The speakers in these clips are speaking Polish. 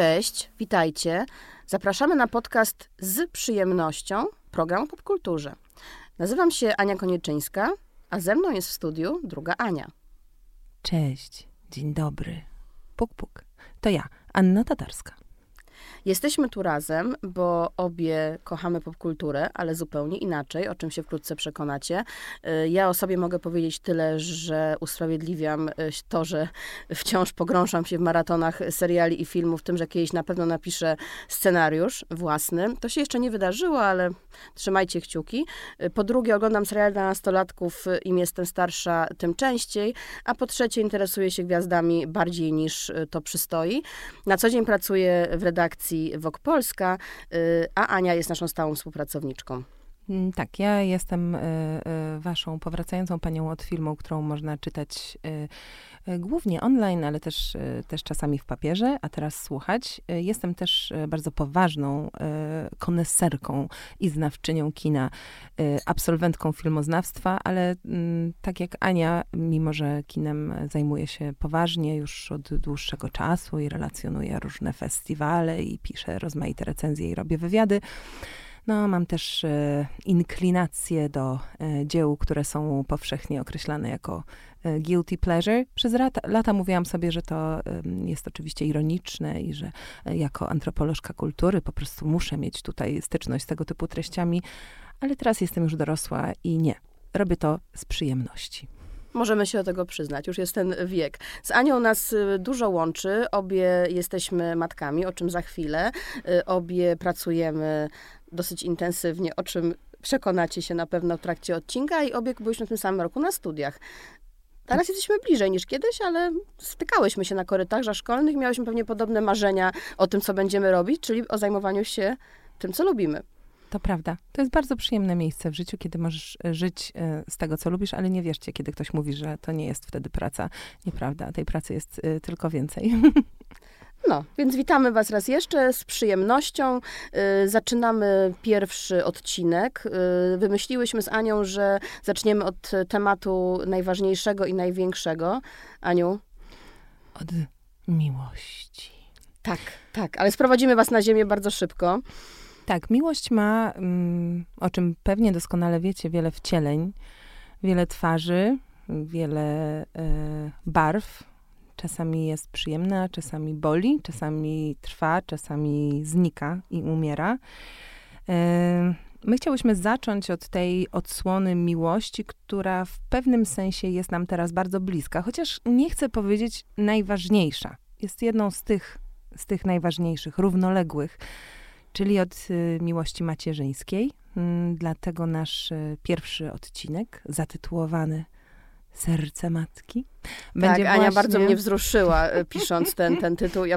Cześć, witajcie. Zapraszamy na podcast Z przyjemnością, program o popkulturze. Nazywam się Ania Konieczyńska, a ze mną jest w studiu druga Ania. Cześć, dzień dobry. Puk, puk. To ja, Anna Tatarska. Jesteśmy tu razem, bo obie kochamy popkulturę, ale zupełnie inaczej, o czym się wkrótce przekonacie. Ja o sobie mogę powiedzieć tyle, że usprawiedliwiam to, że wciąż pogrążam się w maratonach seriali i filmów, tym, że kiedyś na pewno napiszę scenariusz własny. To się jeszcze nie wydarzyło, ale trzymajcie kciuki. Po drugie, oglądam serial dla nastolatków, im jestem starsza, tym częściej. A po trzecie, interesuję się gwiazdami bardziej niż to przystoi. Na co dzień pracuję w redakcji Wok Polska, a Ania jest naszą stałą współpracowniczką. Tak, ja jestem waszą powracającą panią od filmu, którą można czytać głównie online, ale też czasami w papierze, a teraz słuchać. Jestem też bardzo poważną koneserką i znawczynią kina, absolwentką filmoznawstwa, ale tak jak Ania, mimo że kinem zajmuje się poważnie już od dłuższego czasu i relacjonuje różne festiwale i pisze rozmaite recenzje i robię wywiady, no, mam też inklinacje do dzieł, które są powszechnie określane jako guilty pleasure. Przez lata mówiłam sobie, że to jest oczywiście ironiczne i że jako antropolożka kultury po prostu muszę mieć tutaj styczność z tego typu treściami, ale teraz jestem już dorosła i nie. Robię to z przyjemności. Możemy się do tego przyznać, już jest ten wiek. Z Anią nas dużo łączy, obie jesteśmy matkami, o czym za chwilę. Obie pracujemy dosyć intensywnie, o czym przekonacie się na pewno w trakcie odcinka i obie byliśmy w tym samym roku na studiach. Teraz jesteśmy bliżej niż kiedyś, ale stykałyśmy się na korytarzach szkolnych, miałyśmy pewnie podobne marzenia o tym, co będziemy robić, czyli o zajmowaniu się tym, co lubimy. To prawda. To jest bardzo przyjemne miejsce w życiu, kiedy możesz żyć z tego, co lubisz, ale nie wierzcie, kiedy ktoś mówi, że to nie jest wtedy praca. Nieprawda. Tej pracy jest tylko więcej. No, więc witamy was raz jeszcze z przyjemnością. Zaczynamy pierwszy odcinek. Wymyśliłyśmy z Anią, że zaczniemy od tematu najważniejszego i największego. Aniu? Od miłości. Tak, ale sprowadzimy was na ziemię bardzo szybko. Tak, miłość ma, o czym pewnie doskonale wiecie, wiele wcieleń, wiele twarzy, wiele barw. Czasami jest przyjemna, czasami boli, czasami trwa, czasami znika i umiera. My chciałyśmy zacząć od tej odsłony miłości, która w pewnym sensie jest nam teraz bardzo bliska, chociaż nie chcę powiedzieć najważniejsza. Jest jedną z tych najważniejszych, równoległych, czyli od miłości macierzyńskiej. Dlatego nasz pierwszy odcinek zatytułowany Serce matki. Będzie tak, Ania właśnie... bardzo mnie wzruszyła pisząc ten tytuł i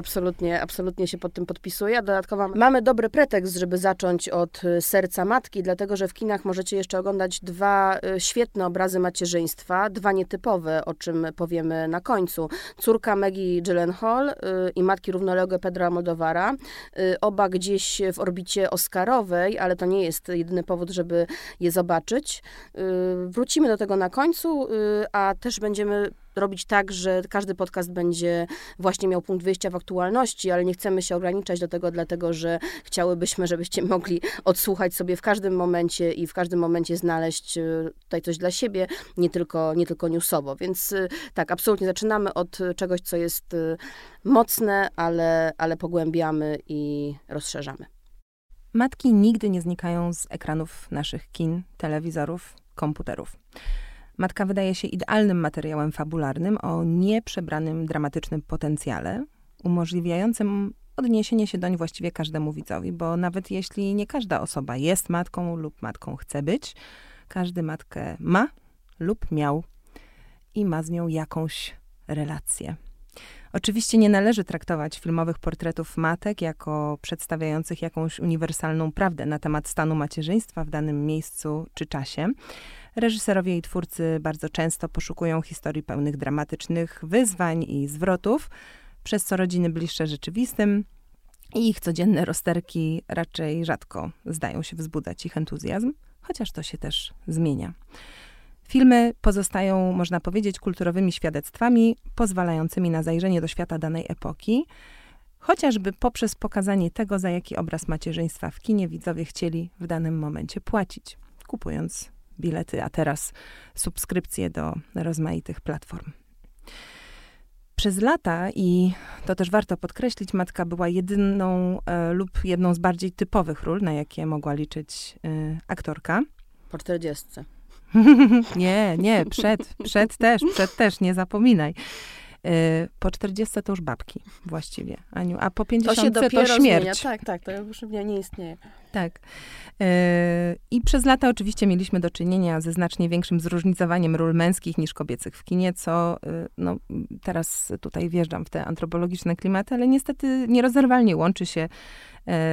absolutnie się pod tym podpisuję. Dodatkowo mamy dobry pretekst, żeby zacząć od Serca matki, dlatego że w kinach możecie jeszcze oglądać dwa świetne obrazy macierzyństwa, dwa nietypowe, o czym powiemy na końcu. Córka Maggie Gyllenhaal i Matki równoległe Pedro Almodóvara. Oba gdzieś w orbicie oscarowej, ale to nie jest jedyny powód, żeby je zobaczyć. Wrócimy do tego na końcu, a też będziemy robić tak, że każdy podcast będzie właśnie miał punkt wyjścia w aktualności, ale nie chcemy się ograniczać do tego, dlatego że chciałybyśmy, żebyście mogli odsłuchać sobie w każdym momencie i w każdym momencie znaleźć tutaj coś dla siebie, nie tylko newsowo. Więc tak, absolutnie zaczynamy od czegoś, co jest mocne, ale pogłębiamy i rozszerzamy. Matki nigdy nie znikają z ekranów naszych kin, telewizorów, komputerów. Matka wydaje się idealnym materiałem fabularnym o nieprzebranym dramatycznym potencjale, umożliwiającym odniesienie się doń właściwie każdemu widzowi, bo nawet jeśli nie każda osoba jest matką lub matką chce być, każdy matkę ma lub miał i ma z nią jakąś relację. Oczywiście nie należy traktować filmowych portretów matek jako przedstawiających jakąś uniwersalną prawdę na temat stanu macierzyństwa w danym miejscu czy czasie. Reżyserowie i twórcy bardzo często poszukują historii pełnych dramatycznych wyzwań i zwrotów, przez co rodziny bliższe rzeczywistym i ich codzienne rozterki raczej rzadko zdają się wzbudzać ich entuzjazm, chociaż to się też zmienia. Filmy pozostają, można powiedzieć, kulturowymi świadectwami pozwalającymi na zajrzenie do świata danej epoki, chociażby poprzez pokazanie tego, za jaki obraz macierzyństwa w kinie widzowie chcieli w danym momencie płacić, kupując bilety, a teraz subskrypcje do rozmaitych platform. Przez lata, i to też warto podkreślić, Matka była jedną z bardziej typowych ról, na jakie mogła liczyć aktorka. Po 40. Nie, przed też, nie zapominaj. Po 40 to już babki właściwie, Aniu, a po 50 to śmierć. Tak, to już nie istnieje. Tak. I przez lata oczywiście mieliśmy do czynienia ze znacznie większym zróżnicowaniem ról męskich niż kobiecych w kinie, co teraz tutaj wjeżdżam w te antropologiczne klimaty, ale niestety nierozerwalnie łączy się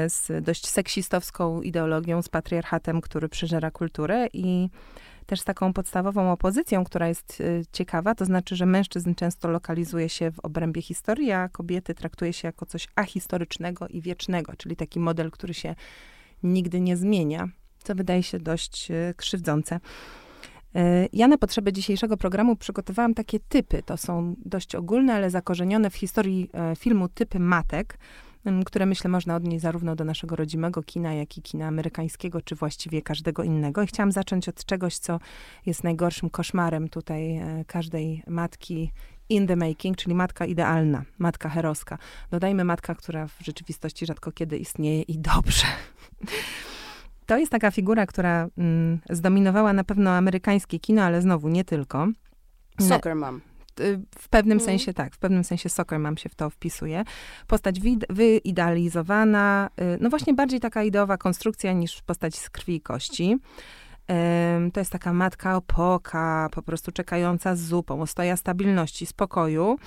z dość seksistowską ideologią, z patriarchatem, który przeżera kulturę i też z taką podstawową opozycją, która jest ciekawa, to znaczy, że mężczyzn często lokalizuje się w obrębie historii, a kobiety traktuje się jako coś ahistorycznego i wiecznego, czyli taki model, który się nigdy nie zmienia, co wydaje się dość krzywdzące. Ja na potrzeby dzisiejszego programu przygotowałam takie typy, to są dość ogólne, ale zakorzenione w historii filmu typy matek, które myślę można odnieść zarówno do naszego rodzimego kina, jak i kina amerykańskiego, czy właściwie każdego innego. I chciałam zacząć od czegoś, co jest najgorszym koszmarem tutaj każdej matki in the making, czyli matka idealna, matka herowska. Dodajmy matka, która w rzeczywistości rzadko kiedy istnieje i dobrze. To jest taka figura, która zdominowała na pewno amerykańskie kino, ale znowu nie tylko. Soccer mom. W pewnym sensie tak, w pewnym sensie soccer mom się w to wpisuje. Postać wyidealizowana, no właśnie bardziej taka ideowa konstrukcja niż postać z krwi i kości. To jest taka matka opoka, po prostu czekająca z zupą, ostoja stabilności, spokoju.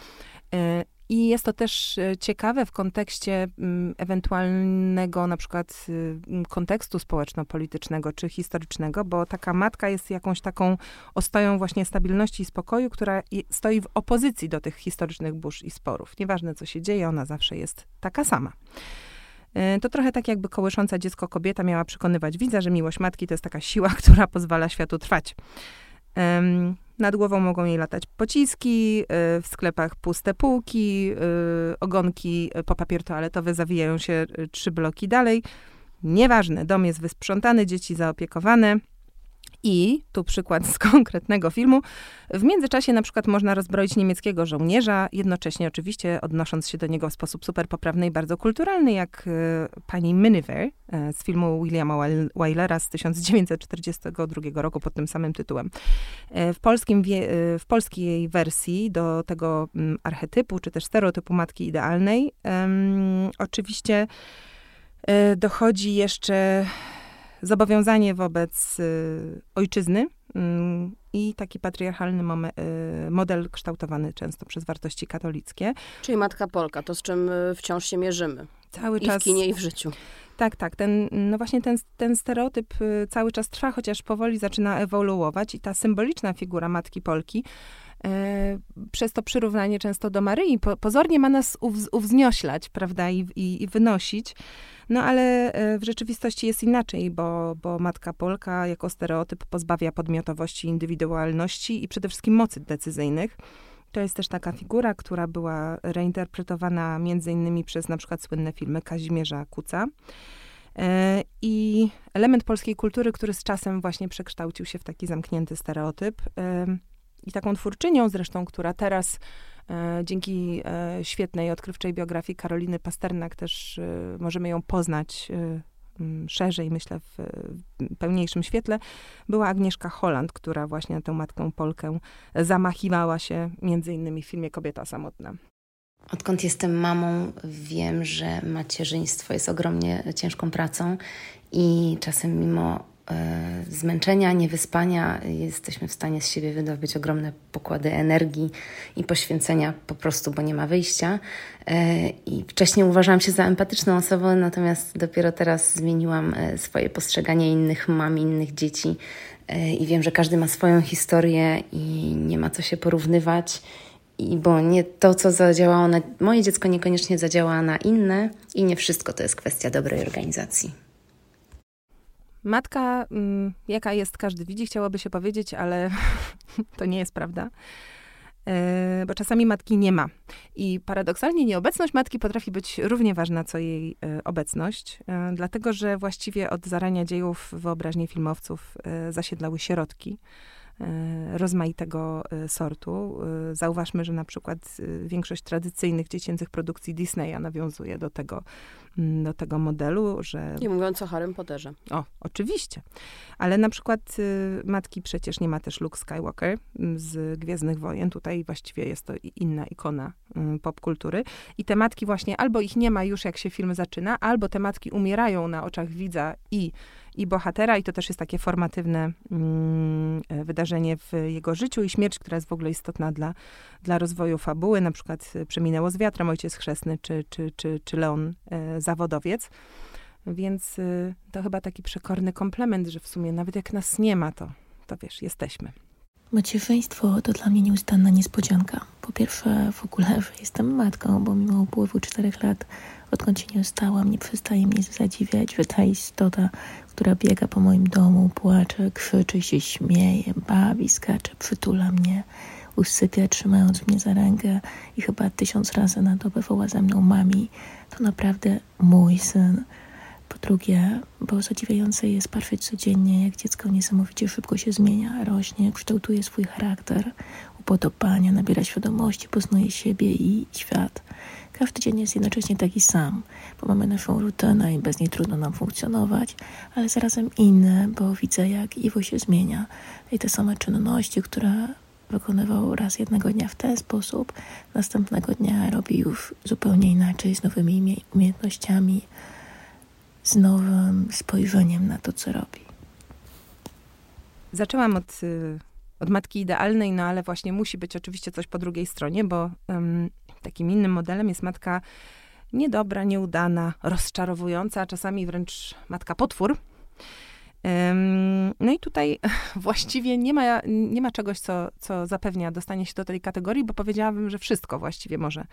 I jest to też ciekawe w kontekście ewentualnego na przykład kontekstu społeczno-politycznego czy historycznego, bo taka matka jest jakąś taką ostoją właśnie stabilności i spokoju, która stoi w opozycji do tych historycznych burz i sporów. Nieważne co się dzieje, ona zawsze jest taka sama. To trochę tak jakby kołysząca dziecko kobieta miała przekonywać widza, że miłość matki to jest taka siła, która pozwala światu trwać. Nad głową mogą jej latać pociski, w sklepach puste półki, ogonki po papier toaletowy zawijają się 3 bloki dalej. Nieważne, dom jest wysprzątany, dzieci zaopiekowane. I, tu przykład z konkretnego filmu, w międzyczasie na przykład można rozbroić niemieckiego żołnierza, jednocześnie oczywiście odnosząc się do niego w sposób super poprawny i bardzo kulturalny, jak pani Miniver z filmu Williama Wylera z 1942 roku pod tym samym tytułem. W polskiej wersji do tego archetypu, czy też stereotypu matki idealnej oczywiście dochodzi jeszcze zobowiązanie wobec ojczyzny i taki patriarchalny model kształtowany często przez wartości katolickie. Czyli matka Polka, to z czym wciąż się mierzymy. Cały czas. W kinie, i w życiu. Tak. Ten stereotyp cały czas trwa, chociaż powoli zaczyna ewoluować i ta symboliczna figura matki Polki przez to przyrównanie często do Maryi pozornie ma nas uwznioślać, prawda, i wynosić. No ale w rzeczywistości jest inaczej, bo matka Polka jako stereotyp pozbawia podmiotowości, indywidualności i przede wszystkim mocy decyzyjnych. To jest też taka figura, która była reinterpretowana między innymi przez na przykład słynne filmy Kazimierza Kuca. I element polskiej kultury, który z czasem właśnie przekształcił się w taki zamknięty stereotyp. I taką twórczynią zresztą, która teraz dzięki świetnej, odkrywczej biografii Karoliny Pasternak też możemy ją poznać szerzej, myślę, w pełniejszym świetle, była Agnieszka Holland, która właśnie na tę matkę Polkę zamachiwała się między innymi w filmie Kobieta Samotna. Odkąd jestem mamą, wiem, że macierzyństwo jest ogromnie ciężką pracą i czasem mimo zmęczenia, niewyspania jesteśmy w stanie z siebie wydobyć ogromne pokłady energii i poświęcenia po prostu, bo nie ma wyjścia. I wcześniej uważałam się za empatyczną osobą, natomiast dopiero teraz zmieniłam swoje postrzeganie innych mam, innych dzieci i wiem, że każdy ma swoją historię i nie ma co się porównywać, i bo nie to, co zadziałało na moje dziecko, niekoniecznie zadziała na inne i nie wszystko to jest kwestia dobrej organizacji. Matka, jaka jest, każdy widzi, chciałoby się powiedzieć, ale to nie jest prawda. bo czasami matki nie ma. I paradoksalnie nieobecność matki potrafi być równie ważna, co jej obecność, dlatego że właściwie od zarania dziejów w wyobraźni filmowców zasiedlały sierotki rozmaitego sortu. Zauważmy, że na przykład większość tradycyjnych dziecięcych produkcji Disneya nawiązuje do tego modelu, że... Nie mówiąc o Harrym Potterze. O, oczywiście. Ale na przykład matki przecież nie ma też Luke Skywalker z Gwiezdnych Wojen. Tutaj właściwie jest to inna ikona popkultury. I te matki właśnie albo ich nie ma już, jak się film zaczyna, albo te matki umierają na oczach widza i bohatera, i to też jest takie formatywne wydarzenie w jego życiu i śmierć, która jest w ogóle istotna dla rozwoju fabuły, na przykład Przeminęło z wiatrem, Ojciec Chrzestny, czy Leon, zawodowiec. Więc to chyba taki przekorny komplement, że w sumie nawet jak nas nie ma, to wiesz, jesteśmy. Macierzyństwo to dla mnie nieustanna niespodzianka. Po pierwsze w ogóle, że jestem matką, bo mimo upływu 4 lat, odkąd się nie stałam, nie przestaje mnie zadziwiać, że ta istota, która biega po moim domu, płacze, krzyczy, się śmieje, bawi, skacze, przytula mnie, usypia, trzymając mnie za rękę i chyba 1000 razy na dobę woła za mną mami, to naprawdę mój syn. Po drugie, bo zadziwiające jest patrzeć codziennie, jak dziecko niesamowicie szybko się zmienia, rośnie, kształtuje swój charakter, upodobania, nabiera świadomości, poznaje siebie i świat. Każdy dzień jest jednocześnie taki sam, bo mamy naszą rutynę i bez niej trudno nam funkcjonować, ale zarazem inny, bo widzę, jak Iwo się zmienia i te same czynności, które wykonywał raz jednego dnia w ten sposób, następnego dnia robi już zupełnie inaczej, z nowymi umiejętnościami, z nowym spojrzeniem na to, co robi. Zaczęłam od matki idealnej, no ale właśnie musi być oczywiście coś po drugiej stronie, bo takim innym modelem jest matka niedobra, nieudana, rozczarowująca, a czasami wręcz matka potwór. No i tutaj właściwie nie ma czegoś, co zapewnia dostanie się do tej kategorii, bo powiedziałabym, że wszystko właściwie może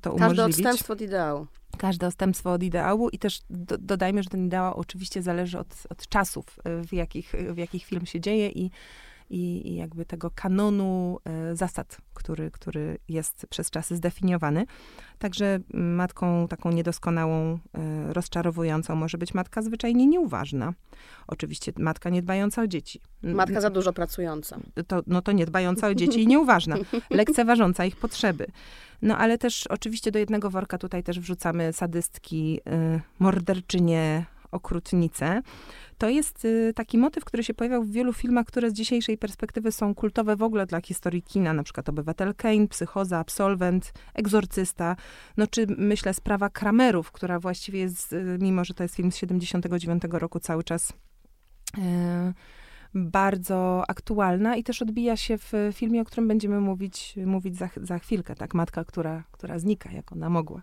to umożliwić. Każde odstępstwo od ideału. Każde odstępstwo od ideału i też dodajmy, że ten ideał oczywiście zależy od czasów, w jakich film się dzieje i jakby tego kanonu zasad, który jest przez czasy zdefiniowany. Także matką taką niedoskonałą, rozczarowującą może być matka zwyczajnie nieuważna. Oczywiście matka niedbająca o dzieci. Matka za dużo pracująca. To niedbająca o dzieci i nieuważna. Lekceważąca ich potrzeby. No ale też oczywiście do jednego worka tutaj też wrzucamy sadystki, morderczynie, okrutnice. To jest taki motyw, który się pojawiał w wielu filmach, które z dzisiejszej perspektywy są kultowe w ogóle dla historii kina, na przykład Obywatel Kane, Psychoza, Absolwent, Egzorcysta, no czy myślę Sprawa Kramerów, która właściwie jest, mimo że to jest film z 79 roku, cały czas bardzo aktualna i też odbija się w filmie, o którym będziemy mówić za chwilkę, tak? Matka, która znika, jak ona mogła.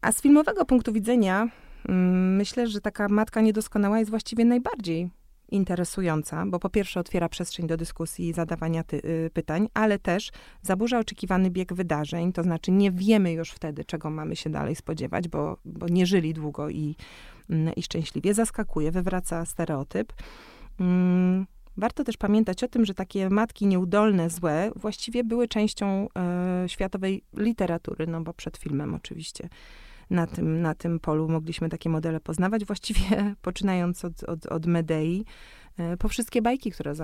A z filmowego punktu widzenia myślę, że taka matka niedoskonała jest właściwie najbardziej interesująca, bo po pierwsze otwiera przestrzeń do dyskusji i zadawania pytań, ale też zaburza oczekiwany bieg wydarzeń, to znaczy nie wiemy już wtedy, czego mamy się dalej spodziewać, bo nie żyli długo i szczęśliwie, zaskakuje, wywraca stereotyp. Warto też pamiętać o tym, że takie matki nieudolne, złe, właściwie były częścią światowej literatury, no bo przed filmem oczywiście. Na tym polu mogliśmy takie modele poznawać, właściwie poczynając od Medei, po wszystkie bajki, które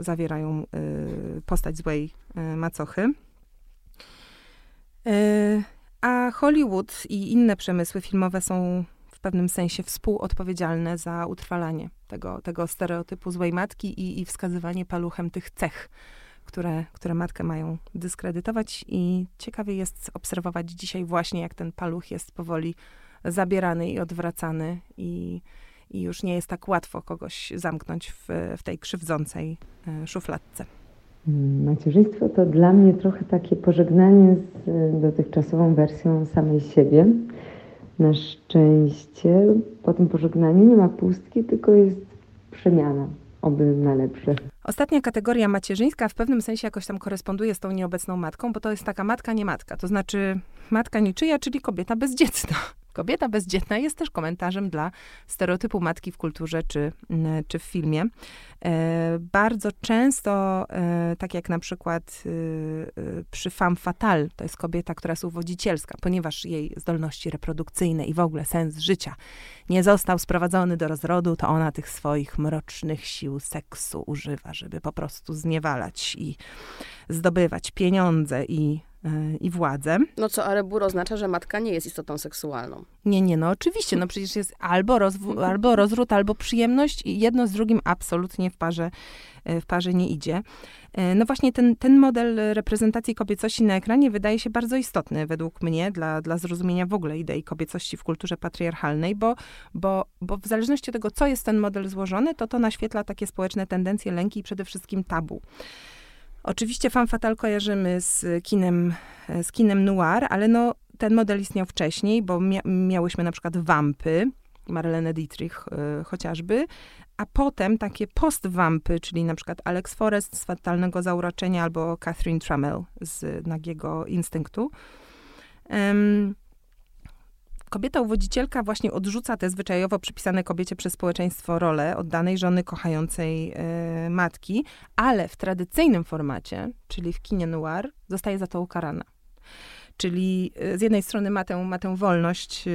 zawierają postać złej macochy. A Hollywood i inne przemysły filmowe są w pewnym sensie współodpowiedzialne za utrwalanie tego stereotypu złej matki i wskazywanie paluchem tych cech, które matkę mają dyskredytować i ciekawie jest obserwować dzisiaj właśnie, jak ten paluch jest powoli zabierany i odwracany i już nie jest tak łatwo kogoś zamknąć w tej krzywdzącej szufladce. Macierzyństwo to dla mnie trochę takie pożegnanie z dotychczasową wersją samej siebie. Na szczęście po tym pożegnaniu nie ma pustki, tylko jest przemiana. Oby na lepsze. Ostatnia kategoria macierzyńska w pewnym sensie jakoś tam koresponduje z tą nieobecną matką, bo to jest taka matka, nie matka. To znaczy matka niczyja, czyli kobieta bezdzietna, Kobieta bezdzietna jest też komentarzem dla stereotypu matki w kulturze czy w filmie. Bardzo często, tak jak na przykład przy Femme Fatale, to jest kobieta, która jest uwodzicielska, ponieważ jej zdolności reprodukcyjne i w ogóle sens życia nie został sprowadzony do rozrodu, to ona tych swoich mrocznych sił seksu używa, żeby po prostu zniewalać i zdobywać pieniądze i władzę. No co, arebur oznacza, że matka nie jest istotą seksualną. Nie, no oczywiście, no przecież jest albo rozród, albo przyjemność i jedno z drugim absolutnie w parze nie idzie. No właśnie ten model reprezentacji kobiecości na ekranie wydaje się bardzo istotny według mnie dla zrozumienia w ogóle idei kobiecości w kulturze patriarchalnej, bo w zależności od tego, co jest ten model złożony, to naświetla takie społeczne tendencje, lęki i przede wszystkim tabu. Oczywiście Femme Fatale kojarzymy z kinem noir, ale no, ten model istniał wcześniej, bo miałyśmy na przykład wampy, Marlene Dietrich chociażby, a potem takie post-wampy, czyli na przykład Alex Forrest z Fatalnego zauroczenia albo Catherine Trammell z Nagiego instynktu. Kobieta uwodzicielka właśnie odrzuca te zwyczajowo przypisane kobiecie przez społeczeństwo role oddanej żony kochającej matki, ale w tradycyjnym formacie, czyli w kinie noir, zostaje za to ukarana. Czyli z jednej strony ma tę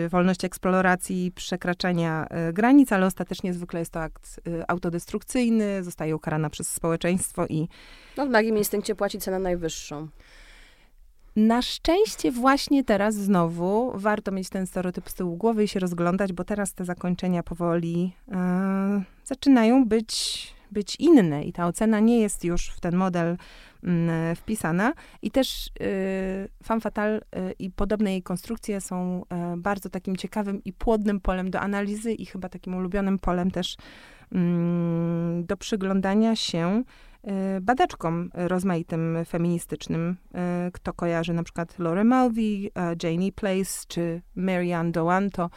wolność eksploracji, przekraczania granic, ale ostatecznie zwykle jest to akt autodestrukcyjny, zostaje ukarana przez społeczeństwo i... No w Magim instynkcie płaci cenę najwyższą. Na szczęście właśnie teraz znowu warto mieć ten stereotyp z tyłu głowy i się rozglądać, bo teraz te zakończenia powoli zaczynają być inne i ta ocena nie jest już w ten model wpisana. I też Femme Fatale i podobne jej konstrukcje są bardzo takim ciekawym i płodnym polem do analizy i chyba takim ulubionym polem też do przyglądania się badaczkom rozmaitym feministycznym, kto kojarzy na przykład Lore Mulvey, Janie Place czy Marianne Doan, to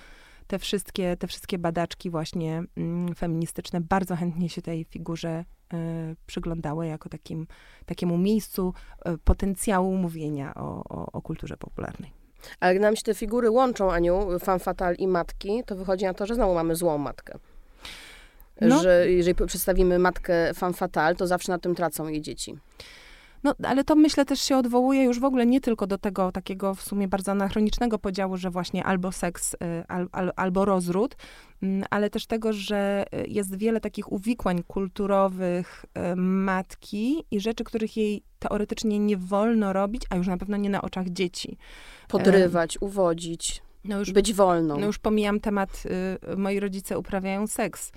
te wszystkie badaczki właśnie feministyczne bardzo chętnie się tej figurze przyglądały jako takiemu miejscu potencjału mówienia o kulturze popularnej. Ale jak nam się te figury łączą, Aniu, Femme Fatale i matki, to wychodzi na to, że znowu mamy złą matkę. No. Że jeżeli przedstawimy matkę Femme Fatale, to zawsze na tym tracą jej dzieci. No, ale to myślę też się odwołuje już w ogóle nie tylko do tego takiego w sumie bardzo anachronicznego podziału, że właśnie albo seks, albo rozród, ale też tego, że jest wiele takich uwikłań kulturowych matki i rzeczy, których jej teoretycznie nie wolno robić, a już na pewno nie na oczach dzieci. Podrywać, uwodzić, być wolną. No już pomijam temat, moi rodzice uprawiają seks.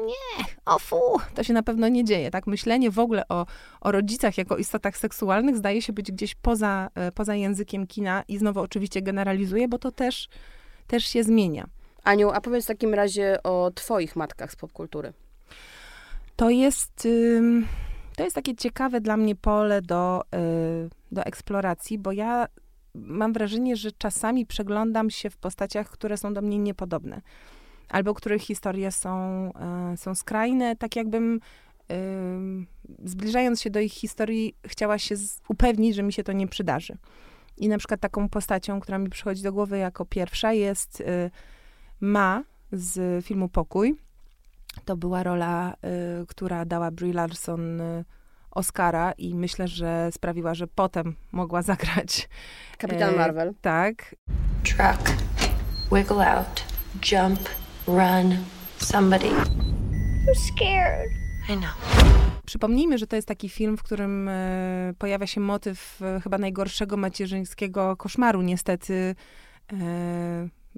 O nie, o fu, to się na pewno nie dzieje. Tak, myślenie w ogóle o rodzicach jako istotach seksualnych zdaje się być gdzieś poza językiem kina i znowu oczywiście generalizuję, bo to też się zmienia. Aniu, a powiedz w takim razie o twoich matkach z popkultury. To jest takie ciekawe dla mnie pole do eksploracji, bo ja mam wrażenie, że czasami przeglądam się w postaciach, które są do mnie niepodobne. Albo których historie są skrajne, tak jakbym zbliżając się do ich historii, chciała się upewnić, że mi się to nie przydarzy. I na przykład taką postacią, która mi przychodzi do głowy jako pierwsza jest Ma z filmu Pokój. To była rola, która dała Brie Larson Oscara i myślę, że sprawiła, że potem mogła zagrać Kapitan Marvel. Tak. Truck, wiggle out, jump. Run. Somebody. I'm scared. I know. Przypomnijmy, że to jest taki film, w którym pojawia się motyw chyba najgorszego macierzyńskiego koszmaru, niestety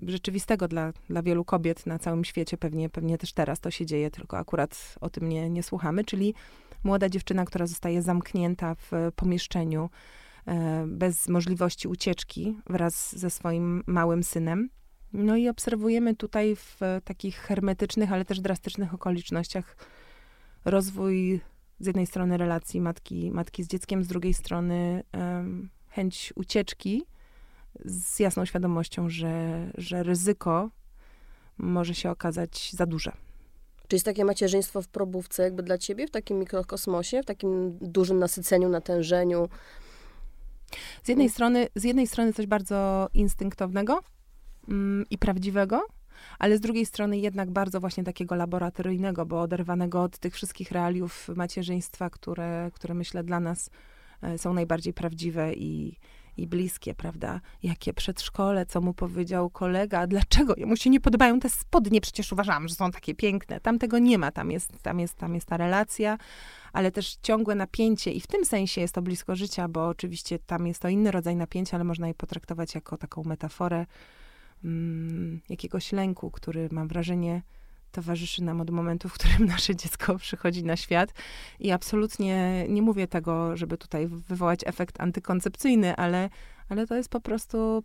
rzeczywistego dla wielu kobiet na całym świecie. Pewnie też teraz to się dzieje, tylko akurat o tym nie słuchamy, czyli młoda dziewczyna, która zostaje zamknięta w pomieszczeniu bez możliwości ucieczki wraz ze swoim małym synem. No i obserwujemy tutaj w takich hermetycznych, ale też drastycznych okolicznościach rozwój z jednej strony relacji matki z dzieckiem, z drugiej strony chęć ucieczki z jasną świadomością, że ryzyko może się okazać za duże. Czy jest takie macierzyństwo w probówce jakby dla ciebie, w takim mikrokosmosie, w takim dużym nasyceniu, natężeniu? Z jednej strony coś bardzo instynktownego, i prawdziwego, ale z drugiej strony jednak bardzo właśnie takiego laboratoryjnego, bo oderwanego od tych wszystkich realiów macierzyństwa, które myślę dla nas są najbardziej prawdziwe i bliskie, prawda? Jakie przedszkole, co mu powiedział kolega, dlaczego jemu się nie podobają te spodnie, przecież uważałam, że są takie piękne. Tam tego nie ma, tam jest ta relacja, ale też ciągłe napięcie i w tym sensie jest to blisko życia, bo oczywiście tam jest to inny rodzaj napięcia, ale można je potraktować jako taką metaforę jakiegoś lęku, który, mam wrażenie, towarzyszy nam od momentu, w którym nasze dziecko przychodzi na świat. I absolutnie nie mówię tego, żeby tutaj wywołać efekt antykoncepcyjny, ale to jest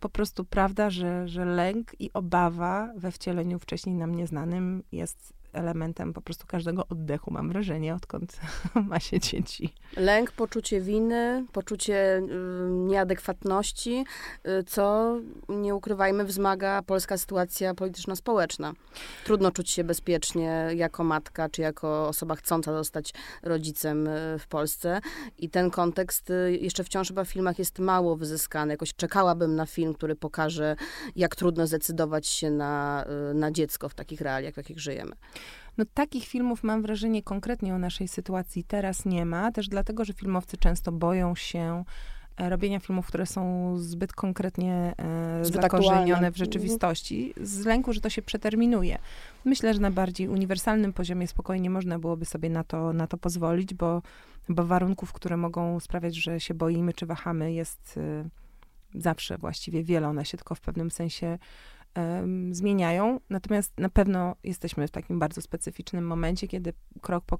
po prostu prawda, że lęk i obawa we wcieleniu wcześniej nam nieznanym jest elementem po prostu każdego oddechu, mam wrażenie, odkąd ma się dzieci. Lęk, poczucie winy, poczucie nieadekwatności, co, nie ukrywajmy, wzmaga polska sytuacja polityczno-społeczna. Trudno czuć się bezpiecznie jako matka, czy jako osoba chcąca zostać rodzicem w Polsce. I ten kontekst jeszcze wciąż chyba w filmach jest mało wyzyskany. Jakoś czekałabym na film, który pokaże, jak trudno zdecydować się na dziecko w takich realiach, w jakich żyjemy. No takich filmów, mam wrażenie, konkretnie o naszej sytuacji teraz nie ma, też dlatego, że filmowcy często boją się robienia filmów, które są zbyt konkretnie zakorzenione w rzeczywistości, z lęku, że to się przeterminuje. Myślę, że na bardziej uniwersalnym poziomie spokojnie można byłoby sobie na to pozwolić, bo warunków, które mogą sprawiać, że się boimy czy wahamy, jest zawsze właściwie wiele. One się tylko w pewnym sensie zmieniają, natomiast na pewno jesteśmy w takim bardzo specyficznym momencie, kiedy krok po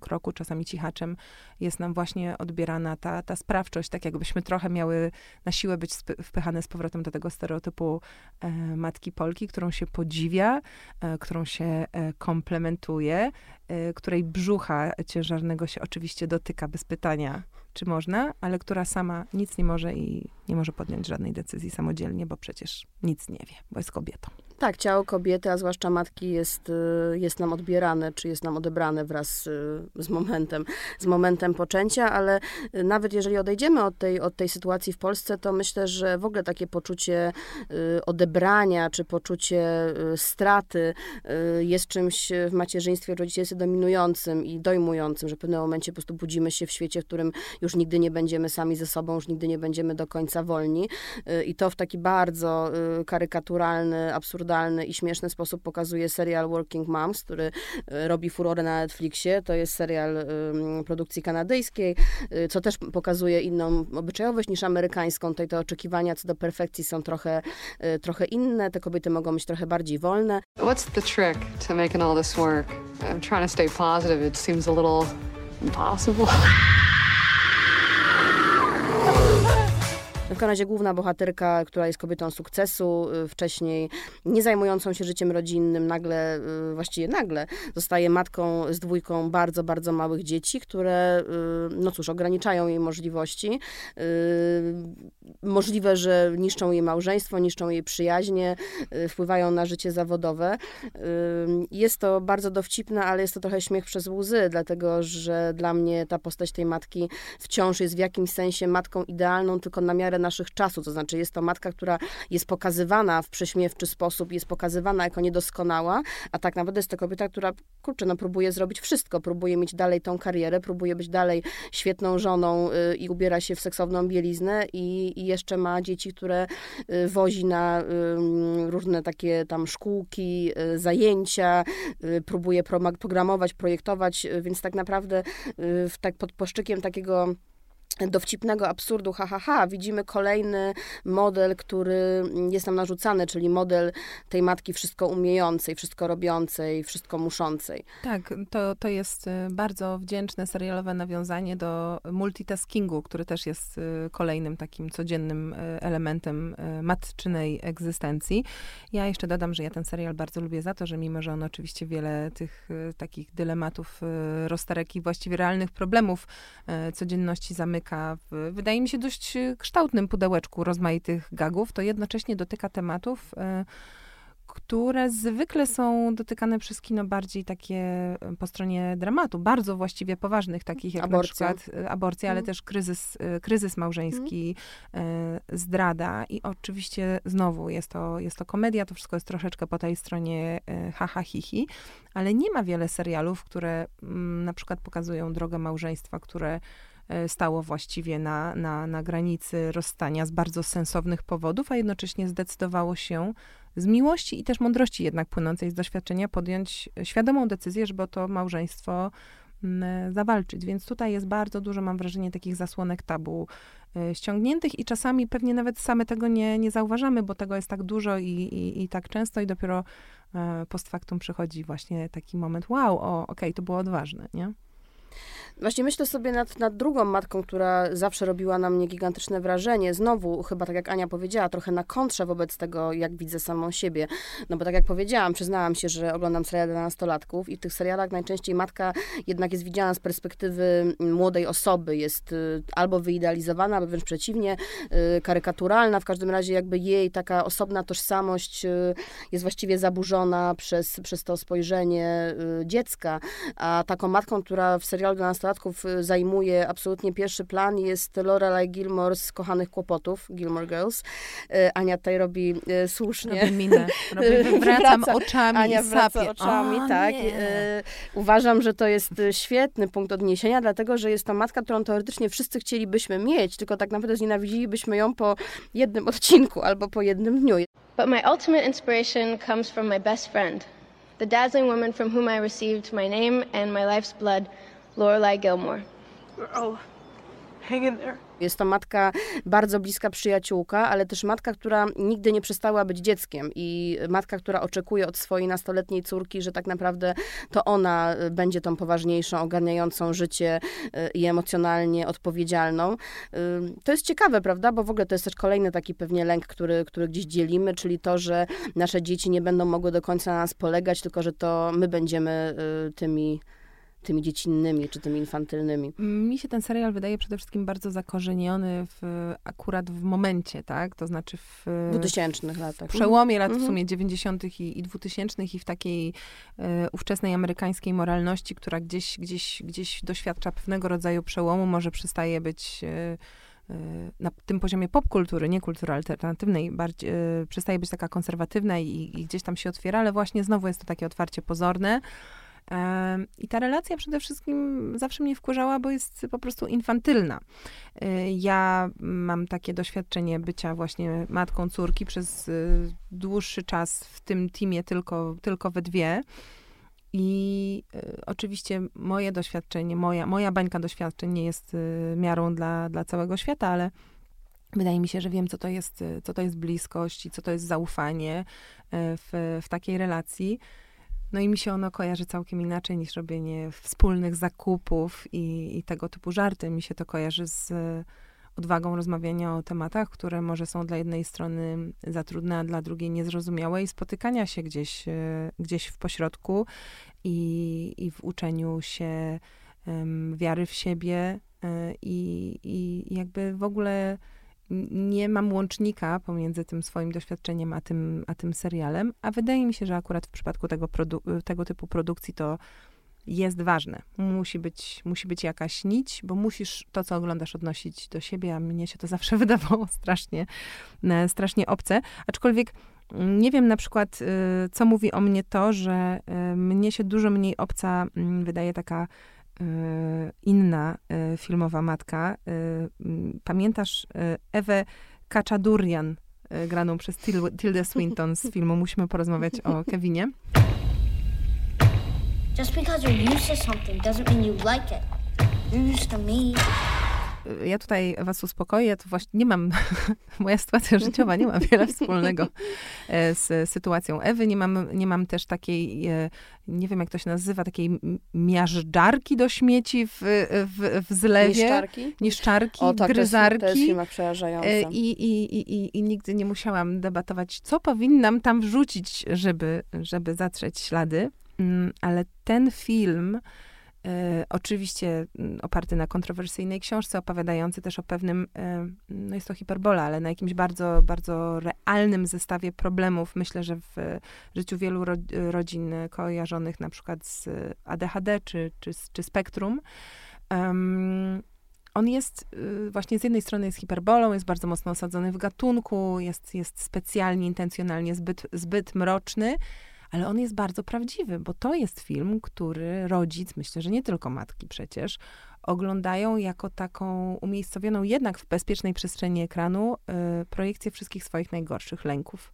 kroku, czasami cichaczem, jest nam właśnie odbierana ta sprawczość, tak jakbyśmy trochę miały na siłę być wpychane z powrotem do tego stereotypu matki Polki, którą się podziwia, którą się komplementuje, której brzucha ciężarnego się oczywiście dotyka bez pytania, czy można, ale która sama nic nie może i nie może podjąć żadnej decyzji samodzielnie, bo przecież nic nie wie, bo jest kobietą. Tak, ciało kobiety, a zwłaszcza matki, jest nam odbierane, czy jest nam odebrane wraz z momentem poczęcia, ale nawet jeżeli odejdziemy od tej sytuacji w Polsce, to myślę, że w ogóle takie poczucie odebrania, czy poczucie straty jest czymś w macierzyństwie, w rodzicielstwie dominującym i dojmującym, że w pewnym momencie po prostu budzimy się w świecie, w którym już nigdy nie będziemy sami ze sobą, już nigdy nie będziemy do końca wolni. I to w taki bardzo karykaturalny, absurdalny i śmieszny sposób pokazuje serial Working Moms, który robi furorę na Netflixie. To jest serial produkcji kanadyjskiej, co też pokazuje inną obyczajowość niż amerykańską. Tutaj te oczekiwania co do perfekcji są trochę inne. Te kobiety mogą być trochę bardziej wolne. What's the trick to making all this work? I'm trying to stay positive. It seems a little impossible. W Kanadzie główna bohaterka, która jest kobietą sukcesu, wcześniej nie zajmującą się życiem rodzinnym, właściwie nagle zostaje matką z 2 bardzo, bardzo małych dzieci, które, no cóż, ograniczają jej możliwości. Możliwe, że niszczą jej małżeństwo, niszczą jej przyjaźnie, wpływają na życie zawodowe. Jest to bardzo dowcipne, ale jest to trochę śmiech przez łzy, dlatego, że dla mnie ta postać tej matki wciąż jest w jakimś sensie matką idealną, tylko na miarę naszych czasów, to znaczy jest to matka, która jest pokazywana w prześmiewczy sposób, jest pokazywana jako niedoskonała, a tak naprawdę jest to kobieta, która, próbuje zrobić wszystko, próbuje mieć dalej tą karierę, próbuje być dalej świetną żoną i ubiera się w seksowną bieliznę i jeszcze ma dzieci, które wozi na różne takie tam szkółki, zajęcia, próbuje programować, projektować, więc tak naprawdę pod płaszczykiem takiego dowcipnego absurdu, widzimy kolejny model, który jest nam narzucany, czyli model tej matki wszystko umiejącej, wszystko robiącej, wszystko muszącej. Tak, to jest bardzo wdzięczne serialowe nawiązanie do multitaskingu, który też jest kolejnym takim codziennym elementem matczynej egzystencji. Ja jeszcze dodam, że ja ten serial bardzo lubię za to, że mimo, że on oczywiście wiele tych takich dylematów, rozterek i właściwie realnych problemów codzienności zamyka, wydaje mi się, dość kształtnym pudełeczku rozmaitych gagów, to jednocześnie dotyka tematów, które zwykle są dotykane przez kino bardziej takie po stronie dramatu, bardzo właściwie poważnych, takich jak aborcja. Na przykład aborcja, ale też kryzys małżeński, zdrada i oczywiście znowu jest to komedia, to wszystko jest troszeczkę po tej stronie haha, hihi, ale nie ma wiele serialów, które na przykład pokazują drogę małżeństwa, które stało właściwie na granicy rozstania z bardzo sensownych powodów, a jednocześnie zdecydowało się z miłości i też mądrości jednak płynącej z doświadczenia podjąć świadomą decyzję, żeby o to małżeństwo zawalczyć. Więc tutaj jest bardzo dużo, mam wrażenie, takich zasłonek tabu ściągniętych i czasami pewnie nawet same tego nie zauważamy, bo tego jest tak dużo i tak często i dopiero post factum przychodzi właśnie taki moment, wow, okej, to było odważne, nie? Właśnie myślę sobie nad drugą matką, która zawsze robiła na mnie gigantyczne wrażenie. Znowu, chyba tak jak Ania powiedziała, trochę na kontrze wobec tego, jak widzę samą siebie. No bo tak jak powiedziałam, przyznałam się, że oglądam seriale dla nastolatków i w tych serialach najczęściej matka jednak jest widziana z perspektywy młodej osoby. Jest albo wyidealizowana, albo wręcz przeciwnie, karykaturalna. W każdym razie jakby jej taka osobna tożsamość jest właściwie zaburzona przez to spojrzenie dziecka. A taką matką, która w serialu dla nastolatków zajmuje absolutnie pierwszy plan, jest Lorelai Gilmore z Kochanych Kłopotów, Gilmore Girls. Ania tutaj robi słusznie. Robi minę. Ania wraca oczami, tak. Uważam, że to jest świetny punkt odniesienia, dlatego, że jest to matka, którą teoretycznie wszyscy chcielibyśmy mieć, tylko tak naprawdę znienawidzilibyśmy ją po jednym odcinku albo po jednym dniu. But my ultimate inspiration comes from my best friend, the dazzling woman from whom I received my name and my life's blood, Lorelai Gilmore. Oh, hang in there. Jest to matka bardzo bliska przyjaciółka, ale też matka, która nigdy nie przestała być dzieckiem i matka, która oczekuje od swojej nastoletniej córki, że tak naprawdę to ona będzie tą poważniejszą, ogarniającą życie i emocjonalnie odpowiedzialną. To jest ciekawe, prawda? Bo w ogóle to jest też kolejny taki pewnie lęk, który gdzieś dzielimy, czyli to, że nasze dzieci nie będą mogły do końca na nas polegać, tylko że to my będziemy tymi dziecinnymi, czy tymi infantylnymi. Mi się ten serial wydaje przede wszystkim bardzo zakorzeniony akurat w momencie, tak? To znaczy w 2000-tych latach. W przełomie lat w sumie 90-tych i 2000-tych i w takiej ówczesnej amerykańskiej moralności, która gdzieś doświadcza pewnego rodzaju przełomu, może przestaje być na tym poziomie popkultury, nie kultury alternatywnej, bardziej, przestaje być taka konserwatywna i gdzieś tam się otwiera, ale właśnie znowu jest to takie otwarcie pozorne. I ta relacja przede wszystkim zawsze mnie wkurzała, bo jest po prostu infantylna. Ja mam takie doświadczenie bycia właśnie matką córki przez dłuższy czas w tym teamie tylko we dwie. I oczywiście moje doświadczenie, moja bańka doświadczeń nie jest miarą dla całego świata, ale wydaje mi się, że wiem, co to jest bliskość i co to jest zaufanie w takiej relacji. No i mi się ono kojarzy całkiem inaczej niż robienie wspólnych zakupów i tego typu żarty. Mi się to kojarzy z odwagą rozmawiania o tematach, które może są dla jednej strony za trudne, a dla drugiej niezrozumiałe i spotykania się gdzieś w pośrodku i w uczeniu się wiary w siebie i jakby w ogóle nie mam łącznika pomiędzy tym swoim doświadczeniem, a tym serialem, a wydaje mi się, że akurat w przypadku tego typu produkcji to jest ważne. Musi być jakaś nić, bo musisz to, co oglądasz, odnosić do siebie, a mnie się to zawsze wydawało strasznie obce. Aczkolwiek nie wiem na przykład, co mówi o mnie to, że mnie się dużo mniej obca wydaje taka inna filmowa matka. Pamiętasz Ewę Kaczadurian, graną przez Tildę Swinton z filmu Musimy porozmawiać o Kevinie. Just because you're used to something doesn't mean you like it. You're used to me. Ja tutaj was uspokoję, to właśnie nie mam, moja sytuacja życiowa nie ma wiele wspólnego z sytuacją Ewy. Nie mam też takiej, nie wiem jak to się nazywa, takiej miażdżarki do śmieci w zlewie. Niszczarki, o, tak, gryzarki. To jest filmach przerażające. I nigdy nie musiałam debatować, co powinnam tam wrzucić, żeby zatrzeć ślady. Ale ten film Oczywiście oparty na kontrowersyjnej książce, opowiadający też o pewnym, no jest to hiperbola, ale na jakimś bardzo, bardzo realnym zestawie problemów, myślę, że w życiu wielu rodzin kojarzonych na przykład z ADHD czy spektrum. On jest, właśnie z jednej strony jest hiperbolą, jest bardzo mocno osadzony w gatunku, jest specjalnie, intencjonalnie zbyt mroczny, ale on jest bardzo prawdziwy, bo to jest film, który rodzic, myślę, że nie tylko matki przecież, oglądają jako taką umiejscowioną jednak w bezpiecznej przestrzeni ekranu projekcję wszystkich swoich najgorszych lęków.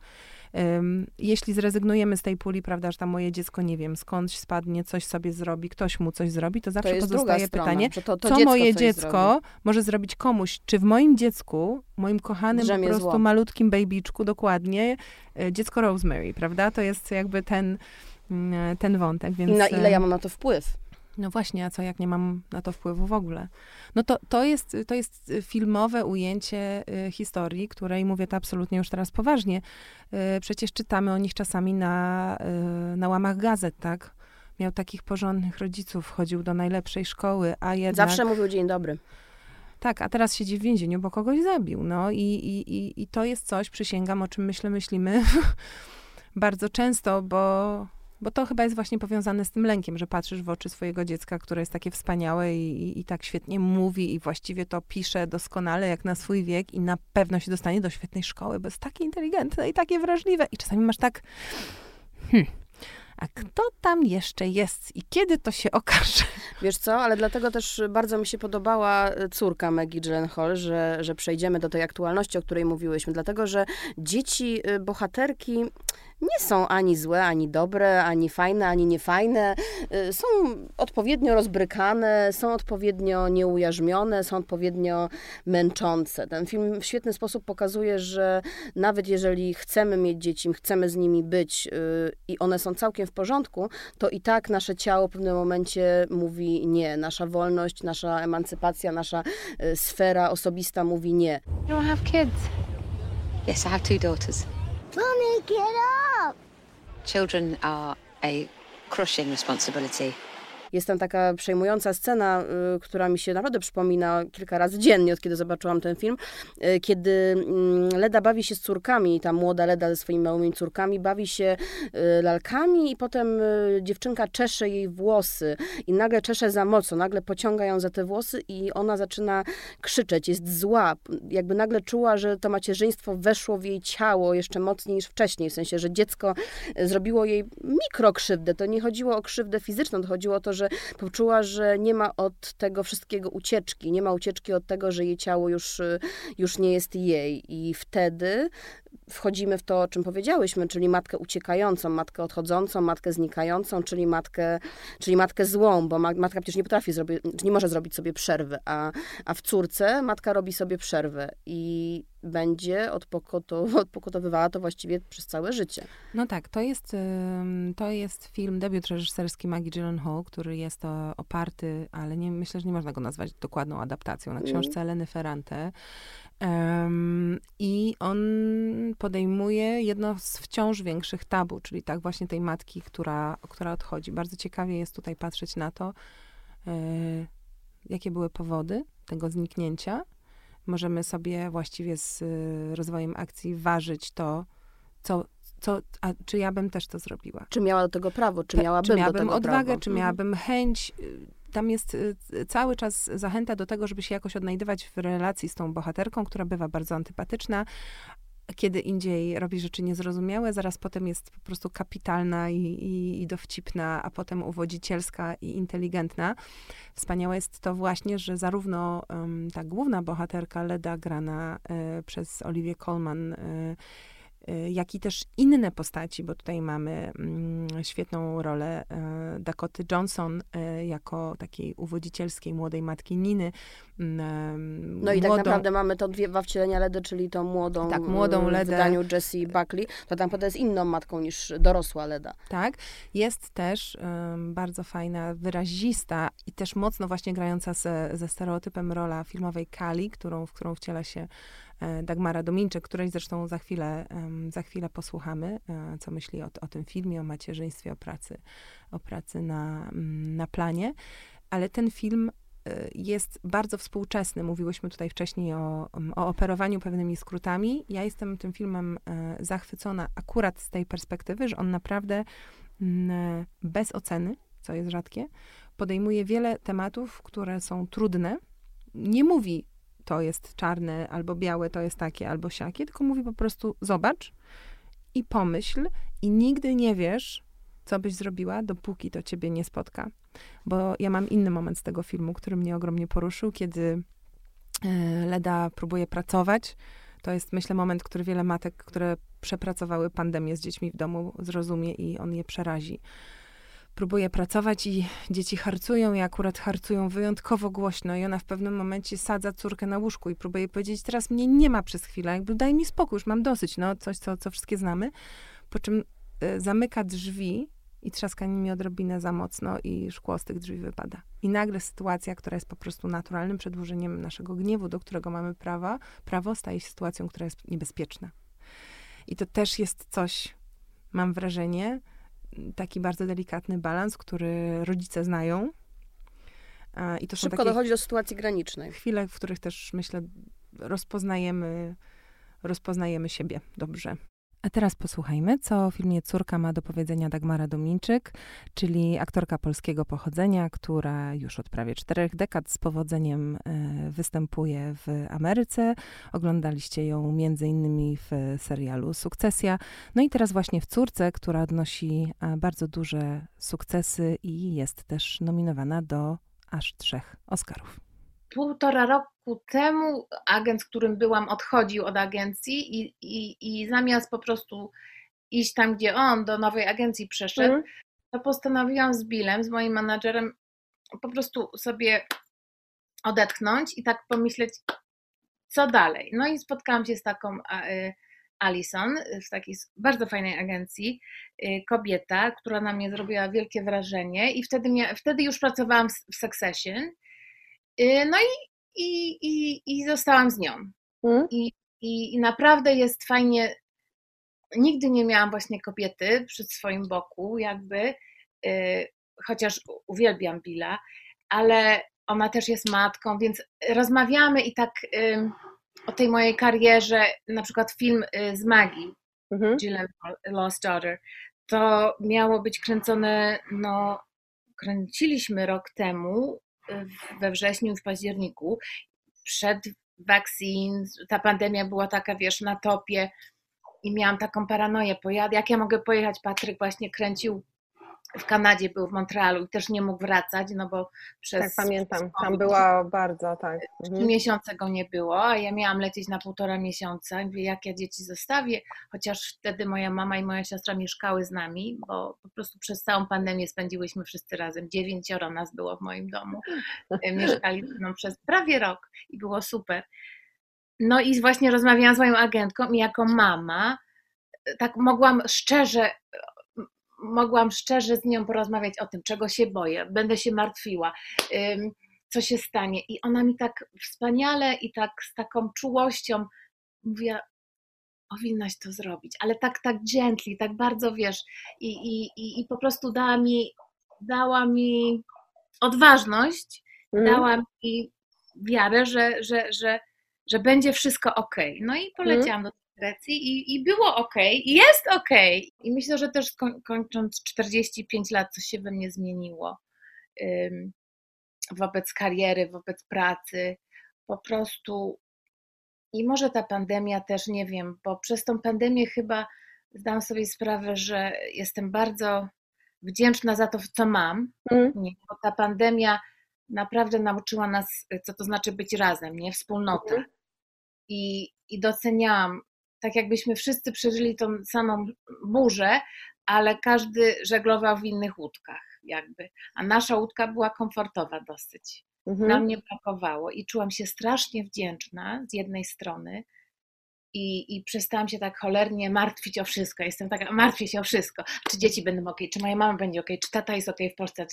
Jeśli zrezygnujemy z tej puli, prawda, że tam moje dziecko, nie wiem, skądś spadnie, coś sobie zrobi, ktoś mu coś zrobi, to zawsze pozostaje pytanie, co moje dziecko może zrobić komuś, czy w moim dziecku, moim kochanym po prostu malutkim babyjczku, dokładnie, dziecko Rosemary, prawda, to jest jakby ten wątek. Więc... Na ile ja mam na to wpływ? No właśnie, a co jak nie mam na to wpływu w ogóle? No to jest filmowe ujęcie historii, której, mówię to absolutnie już teraz poważnie, przecież czytamy o nich czasami na łamach gazet, tak? Miał takich porządnych rodziców, chodził do najlepszej szkoły, a jednak... Zawsze mówił dzień dobry. Tak, a teraz siedzi w więzieniu, bo kogoś zabił, no i to jest coś, przysięgam, o czym myślimy bardzo często, bo to chyba jest właśnie powiązane z tym lękiem, że patrzysz w oczy swojego dziecka, które jest takie wspaniałe i tak świetnie mówi i właściwie to pisze doskonale jak na swój wiek i na pewno się dostanie do świetnej szkoły, bo jest takie inteligentne i takie wrażliwe. I czasami masz tak, a kto tam jeszcze jest i kiedy to się okaże? Wiesz co, ale dlatego też bardzo mi się podobała córka Maggie Gyllenhaal, że przejdziemy do tej aktualności, o której mówiłyśmy, dlatego że dzieci bohaterki nie są ani złe, ani dobre, ani fajne, ani niefajne. Są odpowiednio rozbrykane, są odpowiednio nieujarzmione, są odpowiednio męczące. Ten film w świetny sposób pokazuje, że nawet jeżeli chcemy mieć dzieci, chcemy z nimi być i one są całkiem w porządku, to i tak nasze ciało w pewnym momencie mówi nie. Nasza wolność, nasza emancypacja, nasza sfera osobista mówi nie. You don't have kids. Yes, I have 2 daughters. Mommy, get up! Children are a crushing responsibility. Jest tam taka przejmująca scena, która mi się naprawdę przypomina kilka razy dziennie, od kiedy zobaczyłam ten film, kiedy Leda bawi się z córkami, ta młoda Leda ze swoimi małymi córkami bawi się lalkami i potem dziewczynka czesze jej włosy i nagle czesze za mocno, nagle pociąga ją za te włosy i ona zaczyna krzyczeć, jest zła, jakby nagle czuła, że to macierzyństwo weszło w jej ciało jeszcze mocniej niż wcześniej, w sensie, że dziecko zrobiło jej mikrokrzywdę, to nie chodziło o krzywdę fizyczną, to chodziło o to, że poczuła, że nie ma od tego wszystkiego ucieczki. Nie ma ucieczki od tego, że jej ciało już nie jest jej. I wtedy wchodzimy w to, o czym powiedziałyśmy, czyli matkę uciekającą, matkę odchodzącą, matkę znikającą, czyli matkę złą, bo matka przecież nie potrafi zrobić, nie może zrobić sobie przerwy, a w córce matka robi sobie przerwę i będzie odpokutowywała to właściwie przez całe życie. No tak, to jest film, debiut reżyserski Maggie Gyllenhaal, który jest oparty, ale myślę, że nie można go nazwać dokładną adaptacją, na książce Eleny Ferrante. I on podejmuje jedno z wciąż większych tabu, czyli tak właśnie tej matki, która odchodzi. Bardzo ciekawie jest tutaj patrzeć na to, jakie były powody tego zniknięcia. Możemy sobie właściwie z rozwojem akcji ważyć to, a czy ja bym też to zrobiła. Czy miała do tego prawo, czy miałabym do tego odwagę, prawo. Czy miałabym chęć. Tam jest cały czas zachęta do tego, żeby się jakoś odnajdywać w relacji z tą bohaterką, która bywa bardzo antypatyczna. Kiedy indziej robi rzeczy niezrozumiałe, zaraz potem jest po prostu kapitalna i dowcipna, a potem uwodzicielska i inteligentna. Wspaniałe jest to właśnie, że zarówno ta główna bohaterka Leda grana przez Olivię Coleman, jak i też inne postaci, bo tutaj mamy świetną rolę Dakoty Johnson jako takiej uwodzicielskiej młodej matki Niny. No i tak naprawdę mamy to dwa wcielenia Ledy, czyli tą młodą Ledę w wydaniu Jessie Buckley. To tam potem jest inną matką niż dorosła Leda. Tak. Jest też bardzo fajna, wyrazista i też mocno właśnie grająca ze stereotypem rola filmowej Kali, w którą wciela się Dagmara Domińczyk, której zresztą za chwilę posłuchamy, co myśli o tym filmie, o macierzyństwie, o pracy na planie. ale ten film jest bardzo współczesny. Mówiłyśmy tutaj wcześniej o operowaniu pewnymi skrótami. Ja jestem tym filmem zachwycona akurat z tej perspektywy, że on naprawdę bez oceny, co jest rzadkie, podejmuje wiele tematów, które są trudne. Nie mówi, to jest czarne, albo białe, to jest takie, albo siakie, tylko mówi po prostu zobacz i pomyśl i nigdy nie wiesz, co byś zrobiła, dopóki to ciebie nie spotka. Bo ja mam inny moment z tego filmu, który mnie ogromnie poruszył, kiedy Leda próbuje pracować. To jest, myślę, moment, który wiele matek, które przepracowały pandemię z dziećmi w domu, zrozumie i on je przerazi. Próbuje pracować i dzieci harcują i akurat harcują wyjątkowo głośno i ona w pewnym momencie sadza córkę na łóżku i próbuje powiedzieć, teraz mnie nie ma przez chwilę, jakby daj mi spokój, już mam dosyć, no coś, co wszystkie znamy. Po czym zamyka drzwi i trzaska nimi odrobinę za mocno i szkło z tych drzwi wypada. I nagle sytuacja, która jest po prostu naturalnym przedłużeniem naszego gniewu, do którego mamy prawo, staje się sytuacją, która jest niebezpieczna. I to też jest coś, mam wrażenie, taki bardzo delikatny balans, który rodzice znają. I to szybko dochodzi do sytuacji granicznej. Chwile, w których też, myślę, rozpoznajemy siebie dobrze. A teraz posłuchajmy, co o filmie Córka ma do powiedzenia Dagmara Domińczyk, czyli aktorka polskiego pochodzenia, która już od prawie 4 dekad z powodzeniem występuje w Ameryce. Oglądaliście ją między innymi w serialu Sukcesja. No i teraz właśnie w Córce, która odnosi bardzo duże sukcesy i jest też nominowana do aż 3 Oscarów. 1,5 roku temu agent, z którym byłam, odchodził od agencji i zamiast po prostu iść tam, gdzie on, do nowej agencji przeszedł, to postanowiłam z Billem, z moim menadżerem, po prostu sobie odetchnąć i tak pomyśleć, co dalej. No i spotkałam się z taką Alison, w takiej bardzo fajnej agencji, kobieta, która na mnie zrobiła wielkie wrażenie i wtedy już pracowałam w Succession. No i zostałam z nią. I naprawdę jest fajnie. Nigdy nie miałam właśnie kobiety przy swoim boku, jakby, chociaż uwielbiam Billa, ale ona też jest matką, więc rozmawiamy i tak o tej mojej karierze, na przykład film z Maggie Gyllenhaal, Lost Daughter, to miało być kręcone, no kręciliśmy rok temu, we wrześniu, w październiku, przed vaccine, ta pandemia była taka, wiesz, na topie i miałam taką paranoję, jak ja mogę pojechać, Patryk właśnie kręcił w Kanadzie, był w Montrealu i też nie mógł wracać, no bo przez... Tak, pamiętam, tam była bardzo, tak. 3 miesiące go nie było, a ja miałam lecieć na 1,5 miesiąca, jak ja dzieci zostawię, chociaż wtedy moja mama i moja siostra mieszkały z nami, bo po prostu przez całą pandemię spędziłyśmy wszyscy razem, 9 nas było w moim domu, mieszkali przez prawie rok i było super. No i właśnie rozmawiałam z moją agentką i jako mama tak mogłam szczerze z nią porozmawiać o tym, czego się boję, będę się martwiła, co się stanie. I ona mi tak wspaniale i tak z taką czułością mówiła, powinnaś to zrobić, ale tak gently, tak bardzo, wiesz, i po prostu dała mi odważność, dała mi wiarę, że będzie wszystko okej. No i poleciałam do i było okej, i jest okej. I myślę, że też kończąc 45 lat, coś się we mnie zmieniło wobec kariery, wobec pracy. Po prostu i może ta pandemia też, nie wiem, bo przez tą pandemię chyba zdałam sobie sprawę, że jestem bardzo wdzięczna za to, co mam. Bo ta pandemia naprawdę nauczyła nas, co to znaczy być razem, nie? Wspólnota. I doceniałam, tak jakbyśmy wszyscy przeżyli tą samą burzę, ale każdy żeglował w innych łódkach jakby, a nasza łódka była komfortowa dosyć. Nam nie brakowało i czułam się strasznie wdzięczna z jednej strony i przestałam się tak cholernie martwić o wszystko. Jestem taka, martwię się o wszystko. Czy dzieci będą okej, czy moja mama będzie okej, czy tata jest okej w Polsce.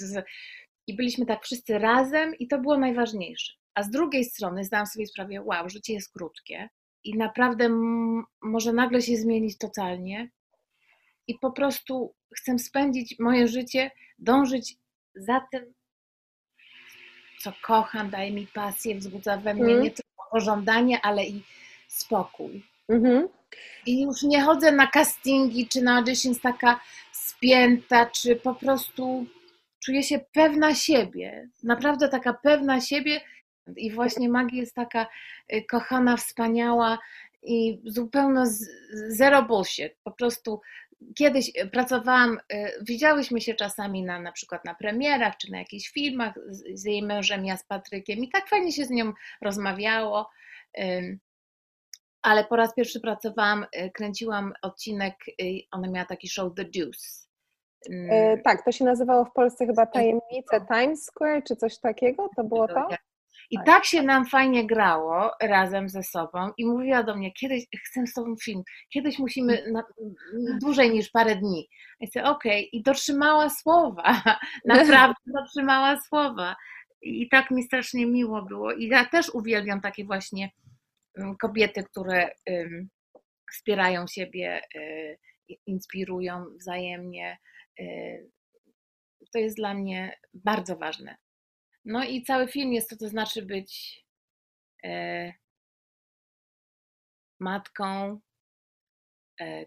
I byliśmy tak wszyscy razem i to było najważniejsze. A z drugiej strony zdałam sobie sprawę, wow, życie jest krótkie. I naprawdę może nagle się zmienić totalnie i po prostu chcę spędzić moje życie, dążyć za tym, co kocham, daje mi pasję, wzbudza we mnie nie tylko pożądanie, ale i spokój. I już nie chodzę na castingi czy na audition taka spięta, czy po prostu czuję się pewna siebie, naprawdę taka pewna siebie. I właśnie Maggie jest taka kochana, wspaniała i zupełnie zero bullshit. Po prostu kiedyś pracowałam, widziałyśmy się czasami na przykład na premierach czy na jakichś filmach z jej mężem, ja z Patrykiem, i tak fajnie się z nią rozmawiało. Ale po raz pierwszy kręciłam odcinek, ona miała taki show The Deuce. Tak, to się nazywało w Polsce chyba Tajemnice Times Square czy coś takiego, to było to? I tak się nam fajnie grało razem ze sobą i mówiła do mnie, kiedyś chcę z tobą film, kiedyś musimy dłużej niż parę dni. I mówię, okej, i dotrzymała słowa, naprawdę dotrzymała słowa. I tak mi strasznie miło było. I ja też uwielbiam takie właśnie kobiety, które wspierają siebie, inspirują wzajemnie. To jest dla mnie bardzo ważne. No i cały film jest to znaczy być matką,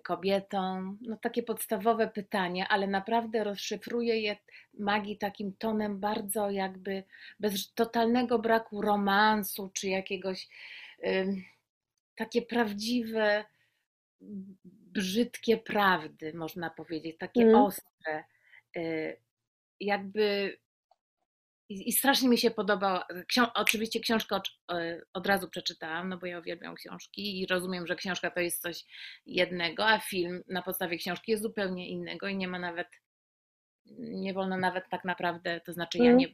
kobietą. No takie podstawowe pytania, ale naprawdę rozszyfruje je Maggie takim tonem bardzo jakby bez totalnego braku romansu czy jakiegoś takie prawdziwe, brzydkie prawdy, można powiedzieć, takie ostre, jakby. I strasznie mi się podobała, oczywiście książkę od razu przeczytałam, no bo ja uwielbiam książki i rozumiem, że książka to jest coś jednego, a film na podstawie książki jest zupełnie innego i nie ma nawet, nie wolno nawet tak naprawdę, to znaczy ja nie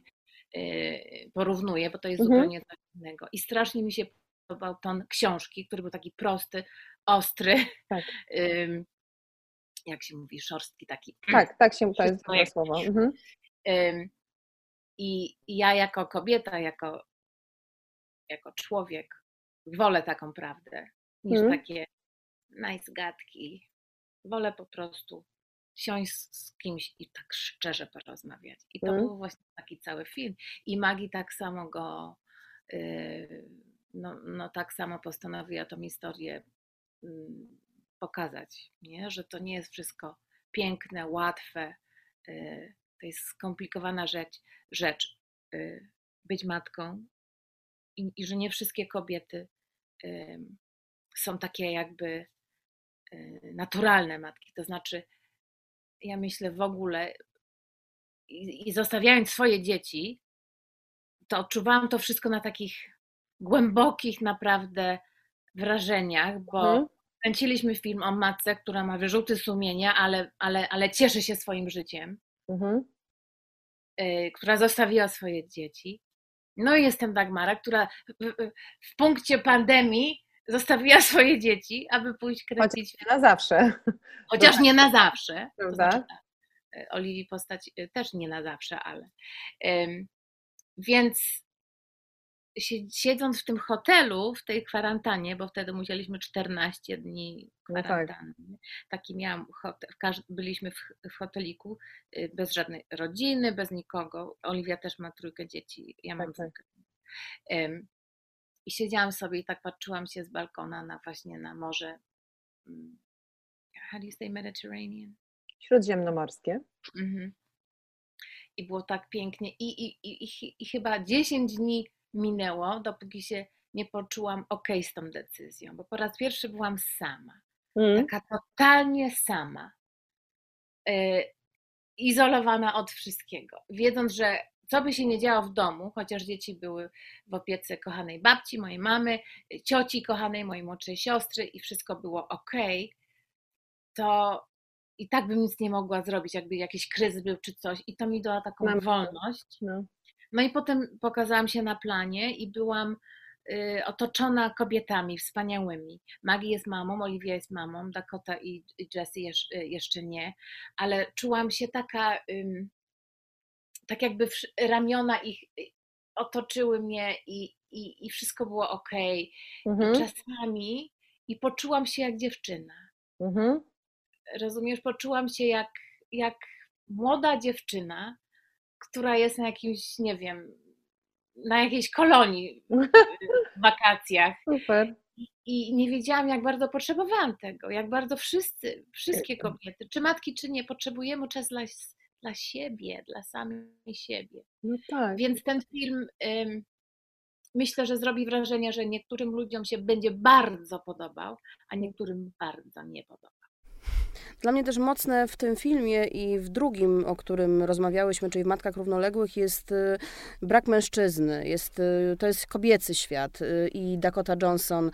porównuję, bo to jest zupełnie coś innego. I strasznie mi się podobał ton książki, który był taki prosty, ostry, tak. Jak się mówi, szorstki taki. Tak, tak się, to jest moje słowo. I ja jako kobieta, jako człowiek wolę taką prawdę niż takie nice gadki. Wolę po prostu siąść z kimś i tak szczerze porozmawiać. I to był właśnie taki cały film. I Maggie tak samo go, tak samo postanowiła tą historię pokazać, nie? Że to nie jest wszystko piękne, łatwe. To jest skomplikowana rzecz być matką i że nie wszystkie kobiety są takie jakby naturalne matki. To znaczy, ja myślę w ogóle i zostawiając swoje dzieci, to odczuwałam to wszystko na takich głębokich naprawdę wrażeniach, bo kręciliśmy film o matce, która ma wyrzuty sumienia, ale cieszy się swoim życiem. Która zostawiła swoje dzieci. No i jestem Dagmara, która w punkcie pandemii zostawiła swoje dzieci, aby pójść kręcić. Chociaż nie na zawsze. Chociaż nie na zawsze. To znaczy, Oliwii postać też nie na zawsze, ale. Więc siedząc w tym hotelu, w tej kwarantannie, bo wtedy musieliśmy 14 dni kwarantanny. No tak. Taki miałam hotel, byliśmy w hoteliku bez żadnej rodziny, bez nikogo. Oliwia też ma trójkę dzieci, ja mam trójkę. I siedziałam sobie i tak patrzyłam się z balkona na morze. How do you say Mediterranean? Śródziemnomorskie. I było tak pięknie. I chyba 10 dni minęło, dopóki się nie poczułam okej z tą decyzją, bo po raz pierwszy byłam sama, taka totalnie sama, izolowana od wszystkiego, wiedząc, że co by się nie działo w domu, chociaż dzieci były w opiece kochanej babci, mojej mamy, cioci kochanej, mojej młodszej siostry i wszystko było okej, to i tak bym nic nie mogła zrobić, jakby jakiś kryzys był czy coś i to mi dała taką wolność. No i potem pokazałam się na planie i byłam otoczona kobietami wspaniałymi. Maggie jest mamą, Olivia jest mamą, Dakota i Jessie jeszcze nie, ale czułam się taka, tak jakby ramiona ich otoczyły mnie i wszystko było okej. I czasami poczułam się jak dziewczyna. Rozumiesz? Poczułam się jak młoda dziewczyna, która jest na jakimś, nie wiem, na jakiejś kolonii w wakacjach. Super. I nie wiedziałam, jak bardzo potrzebowałam tego, jak bardzo wszystkie kobiety, czy matki, czy nie, potrzebujemy czas dla siebie, dla samej siebie. No tak. Więc ten film myślę, że zrobi wrażenie, że niektórym ludziom się będzie bardzo podobał, a niektórym bardzo nie podobał. Dla mnie też mocne w tym filmie i w drugim, o którym rozmawiałyśmy, czyli w Matkach Równoległych, jest brak mężczyzny. To jest kobiecy świat i Dakota Johnson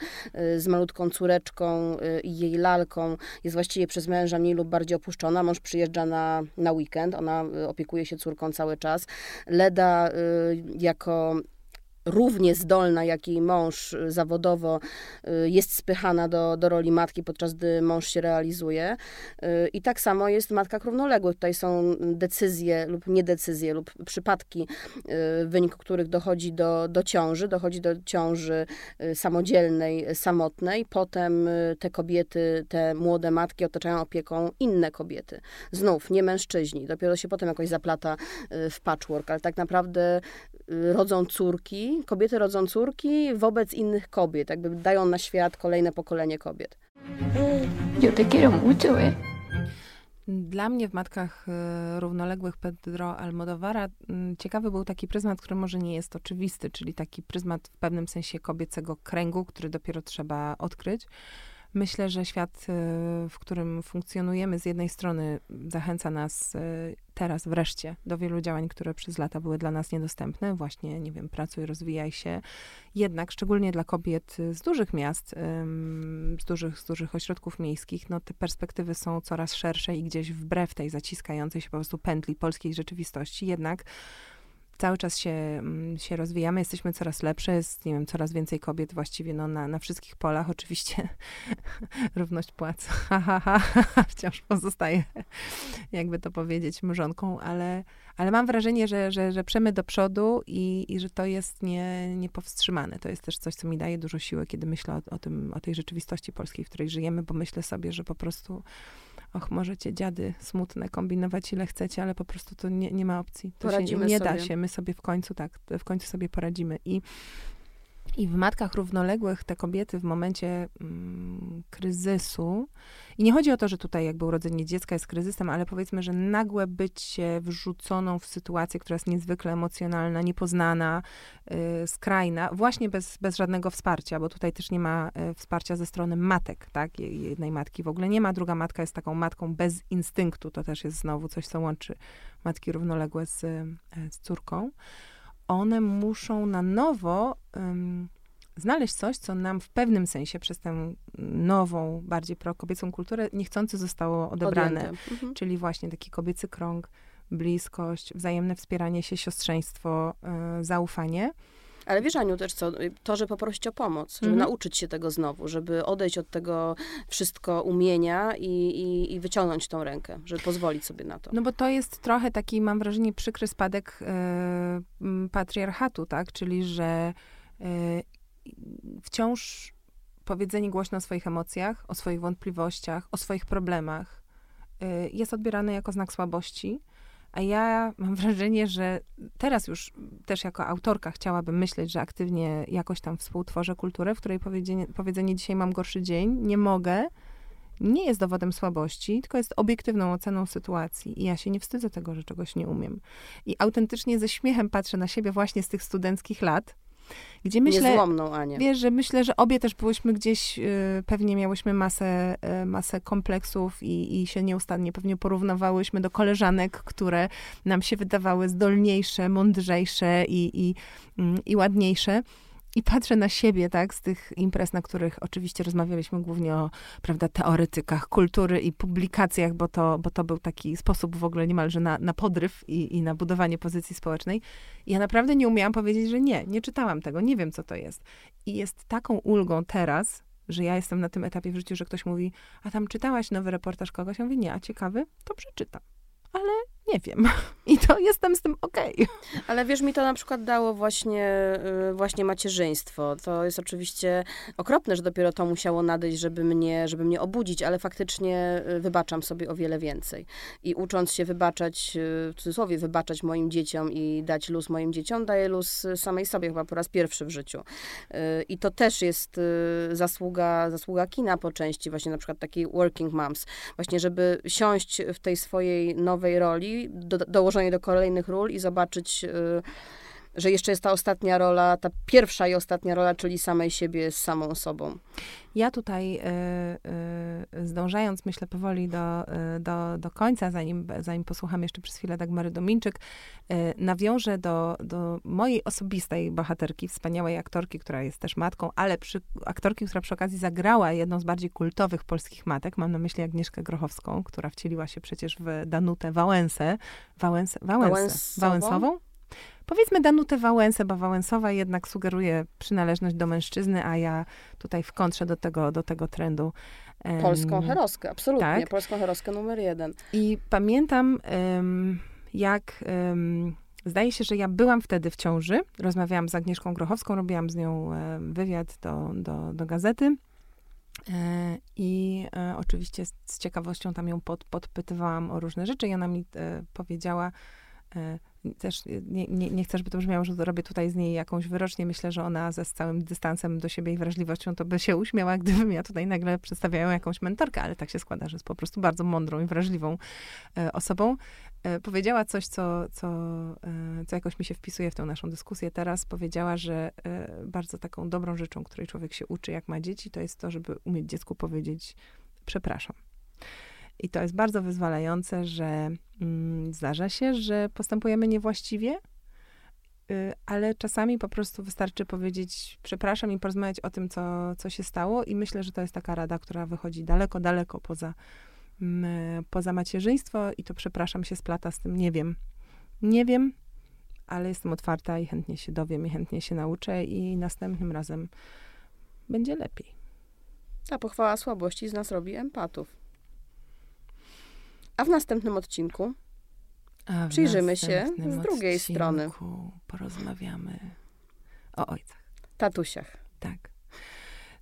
z malutką córeczką i jej lalką jest właściwie przez męża mniej lub bardziej opuszczona. Mąż przyjeżdża na weekend, ona opiekuje się córką cały czas. Leda jako równie zdolna jak jej mąż zawodowo jest spychana do roli matki, podczas gdy mąż się realizuje. I tak samo jest w Matkach Równoległych. Tutaj są decyzje lub niedecyzje lub przypadki, w wyniku których dochodzi do ciąży. Dochodzi do ciąży samodzielnej, samotnej. Potem te kobiety, te młode matki otaczają opieką inne kobiety. Znów nie mężczyźni. Dopiero się potem jakoś zaplata w patchwork, ale tak naprawdę rodzą córki. Kobiety rodzą córki wobec innych kobiet, jakby dają na świat kolejne pokolenie kobiet. Dla mnie w Matkach Równoległych Pedro Almodóvara ciekawy był taki pryzmat, który może nie jest oczywisty, czyli taki pryzmat w pewnym sensie kobiecego kręgu, który dopiero trzeba odkryć. Myślę, że świat, w którym funkcjonujemy, z jednej strony zachęca nas teraz wreszcie do wielu działań, które przez lata były dla nas niedostępne. Właśnie, nie wiem, pracuj, rozwijaj się. Jednak szczególnie dla kobiet z dużych miast, z dużych ośrodków miejskich, no te perspektywy są coraz szersze i gdzieś wbrew tej zaciskającej się po prostu pętli polskiej rzeczywistości, jednak cały czas się rozwijamy, jesteśmy coraz lepsze, jest, nie wiem, coraz więcej kobiet właściwie no, na wszystkich polach. Oczywiście równość płac wciąż pozostaje, jakby to powiedzieć, mrzonką, ale mam wrażenie, że przemy do przodu i że to jest niepowstrzymane. To jest też coś, co mi daje dużo siły, kiedy myślę o tej rzeczywistości polskiej, w której żyjemy, bo myślę sobie, że po prostu możecie dziady smutne kombinować ile chcecie, ale po prostu to nie ma opcji. To poradzimy się, nie sobie. Da się, my sobie w końcu sobie poradzimy. I w Matkach Równoległych te kobiety w momencie kryzysu, i nie chodzi o to, że tutaj jakby urodzenie dziecka jest kryzysem, ale powiedzmy, że nagłe bycie wrzuconą w sytuację, która jest niezwykle emocjonalna, niepoznana, skrajna, właśnie bez żadnego wsparcia, bo tutaj też nie ma wsparcia ze strony matek, tak? Jednej matki w ogóle nie ma, druga matka jest taką matką bez instynktu, to też jest znowu coś, co łączy matki równoległe z córką. One muszą na nowo znaleźć coś, co nam w pewnym sensie przez tę nową, bardziej prokobiecą kulturę niechcący zostało odebrane. Mhm. Czyli właśnie taki kobiecy krąg, bliskość, wzajemne wspieranie się, siostrzeństwo, zaufanie. Ale wiesz, Aniu, też co? To, że poprosić o pomoc, żeby nauczyć się tego znowu, żeby odejść od tego wszystko umienia i wyciągnąć tą rękę, żeby pozwolić sobie na to. No bo to jest trochę taki, mam wrażenie, przykry spadek patriarchatu, tak? Czyli, że wciąż powiedzenie głośno o swoich emocjach, o swoich wątpliwościach, o swoich problemach jest odbierane jako znak słabości. A ja mam wrażenie, że teraz już też jako autorka chciałabym myśleć, że aktywnie jakoś tam współtworzę kulturę, w której powiedzenie dzisiaj mam gorszy dzień, nie mogę, nie jest dowodem słabości, tylko jest obiektywną oceną sytuacji. I ja się nie wstydzę tego, że czegoś nie umiem. I autentycznie ze śmiechem patrzę na siebie właśnie z tych studenckich lat, gdzie myślę, niezłomną Anię. Wiesz, że myślę, że obie też byłyśmy gdzieś, pewnie miałyśmy masę kompleksów i się nieustannie pewnie porównywałyśmy do koleżanek, które nam się wydawały zdolniejsze, mądrzejsze i ładniejsze. I patrzę na siebie, tak, z tych imprez, na których oczywiście rozmawialiśmy głównie o, prawda, teoretykach kultury i publikacjach, bo to był taki sposób w ogóle niemalże na podryw i na budowanie pozycji społecznej. I ja naprawdę nie umiałam powiedzieć, że nie czytałam tego, nie wiem, co to jest. I jest taką ulgą teraz, że ja jestem na tym etapie w życiu, że ktoś mówi, a tam czytałaś nowy reportaż kogoś? Ja mówię, nie, a ciekawy? To przeczytam. Ale nie wiem. I to jestem z tym okej. Ale wiesz, mi to na przykład dało właśnie macierzyństwo. To jest oczywiście okropne, że dopiero to musiało nadejść, żeby mnie obudzić, ale faktycznie wybaczam sobie o wiele więcej. I ucząc się wybaczać, w cudzysłowie wybaczać moim dzieciom i dać luz moim dzieciom, daję luz samej sobie chyba po raz pierwszy w życiu. I to też jest zasługa kina po części, właśnie na przykład takiej Working Moms. Właśnie, żeby siąść w tej swojej nowej roli, dołożenie do kolejnych ról i zobaczyć, że jeszcze jest ta ostatnia rola, ta pierwsza i ostatnia rola, czyli samej siebie z samą sobą. Ja tutaj zdążając, myślę, powoli do końca, zanim posłucham jeszcze przez chwilę Dagmary Domińczyk, nawiążę do mojej osobistej bohaterki, wspaniałej aktorki, która jest też matką, ale aktorki, która przy okazji zagrała jedną z bardziej kultowych polskich matek, mam na myśli Agnieszkę Grochowską, która wcieliła się przecież w Danutę Wałęsę. Wałęsową? Powiedzmy Danutę Wałęsę, bo Wałęsowa jednak sugeruje przynależność do mężczyzny, a ja tutaj w kontrze do tego trendu. Polską heroskę, absolutnie. Tak. Polską heroskę numer 1. I pamiętam, jak... Zdaje się, że ja byłam wtedy w ciąży. Rozmawiałam z Agnieszką Grochowską, robiłam z nią wywiad do gazety. I oczywiście z ciekawością tam ją podpytywałam o różne rzeczy i ona mi powiedziała... Też nie chcę, żeby to brzmiało, że robię tutaj z niej jakąś wyrocznię. Myślę, że ona ze z całym dystansem do siebie i wrażliwością to by się uśmiała, gdybym ja tutaj nagle przedstawiała jakąś mentorkę, ale tak się składa, że jest po prostu bardzo mądrą i wrażliwą osobą. Powiedziała coś, co jakoś mi się wpisuje w tę naszą dyskusję teraz. Powiedziała, że bardzo taką dobrą rzeczą, której człowiek się uczy, jak ma dzieci, to jest to, żeby umieć dziecku powiedzieć przepraszam. I to jest bardzo wyzwalające, że zdarza się, że postępujemy niewłaściwie, ale czasami po prostu wystarczy powiedzieć przepraszam i porozmawiać o tym, co się stało. I myślę, że to jest taka rada, która wychodzi daleko, daleko poza macierzyństwo i to przepraszam się splata z tym nie wiem. Nie wiem, ale jestem otwarta i chętnie się dowiem i chętnie się nauczę i następnym razem będzie lepiej. Ta pochwała słabości z nas robi empatów. A w następnym odcinku przyjrzymy się z drugiej strony. Porozmawiamy o ojcach. Tatusiach.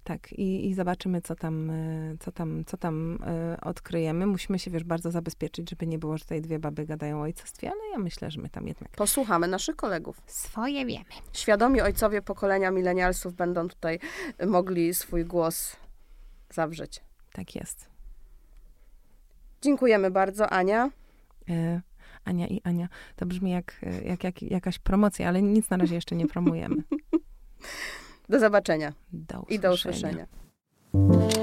Tak. I zobaczymy, co tam odkryjemy. Musimy się, wiesz, bardzo zabezpieczyć, żeby nie było, że tutaj dwie baby gadają o ojcostwie, ale ja myślę, że my tam jednak... Posłuchamy naszych kolegów. Swoje wiemy. Świadomi ojcowie pokolenia milenialsów będą tutaj mogli swój głos zawrzeć. Tak jest. Dziękujemy bardzo, Ania. Ania i Ania. To brzmi jak jakaś promocja, ale nic na razie jeszcze nie promujemy. Do zobaczenia. I do usłyszenia.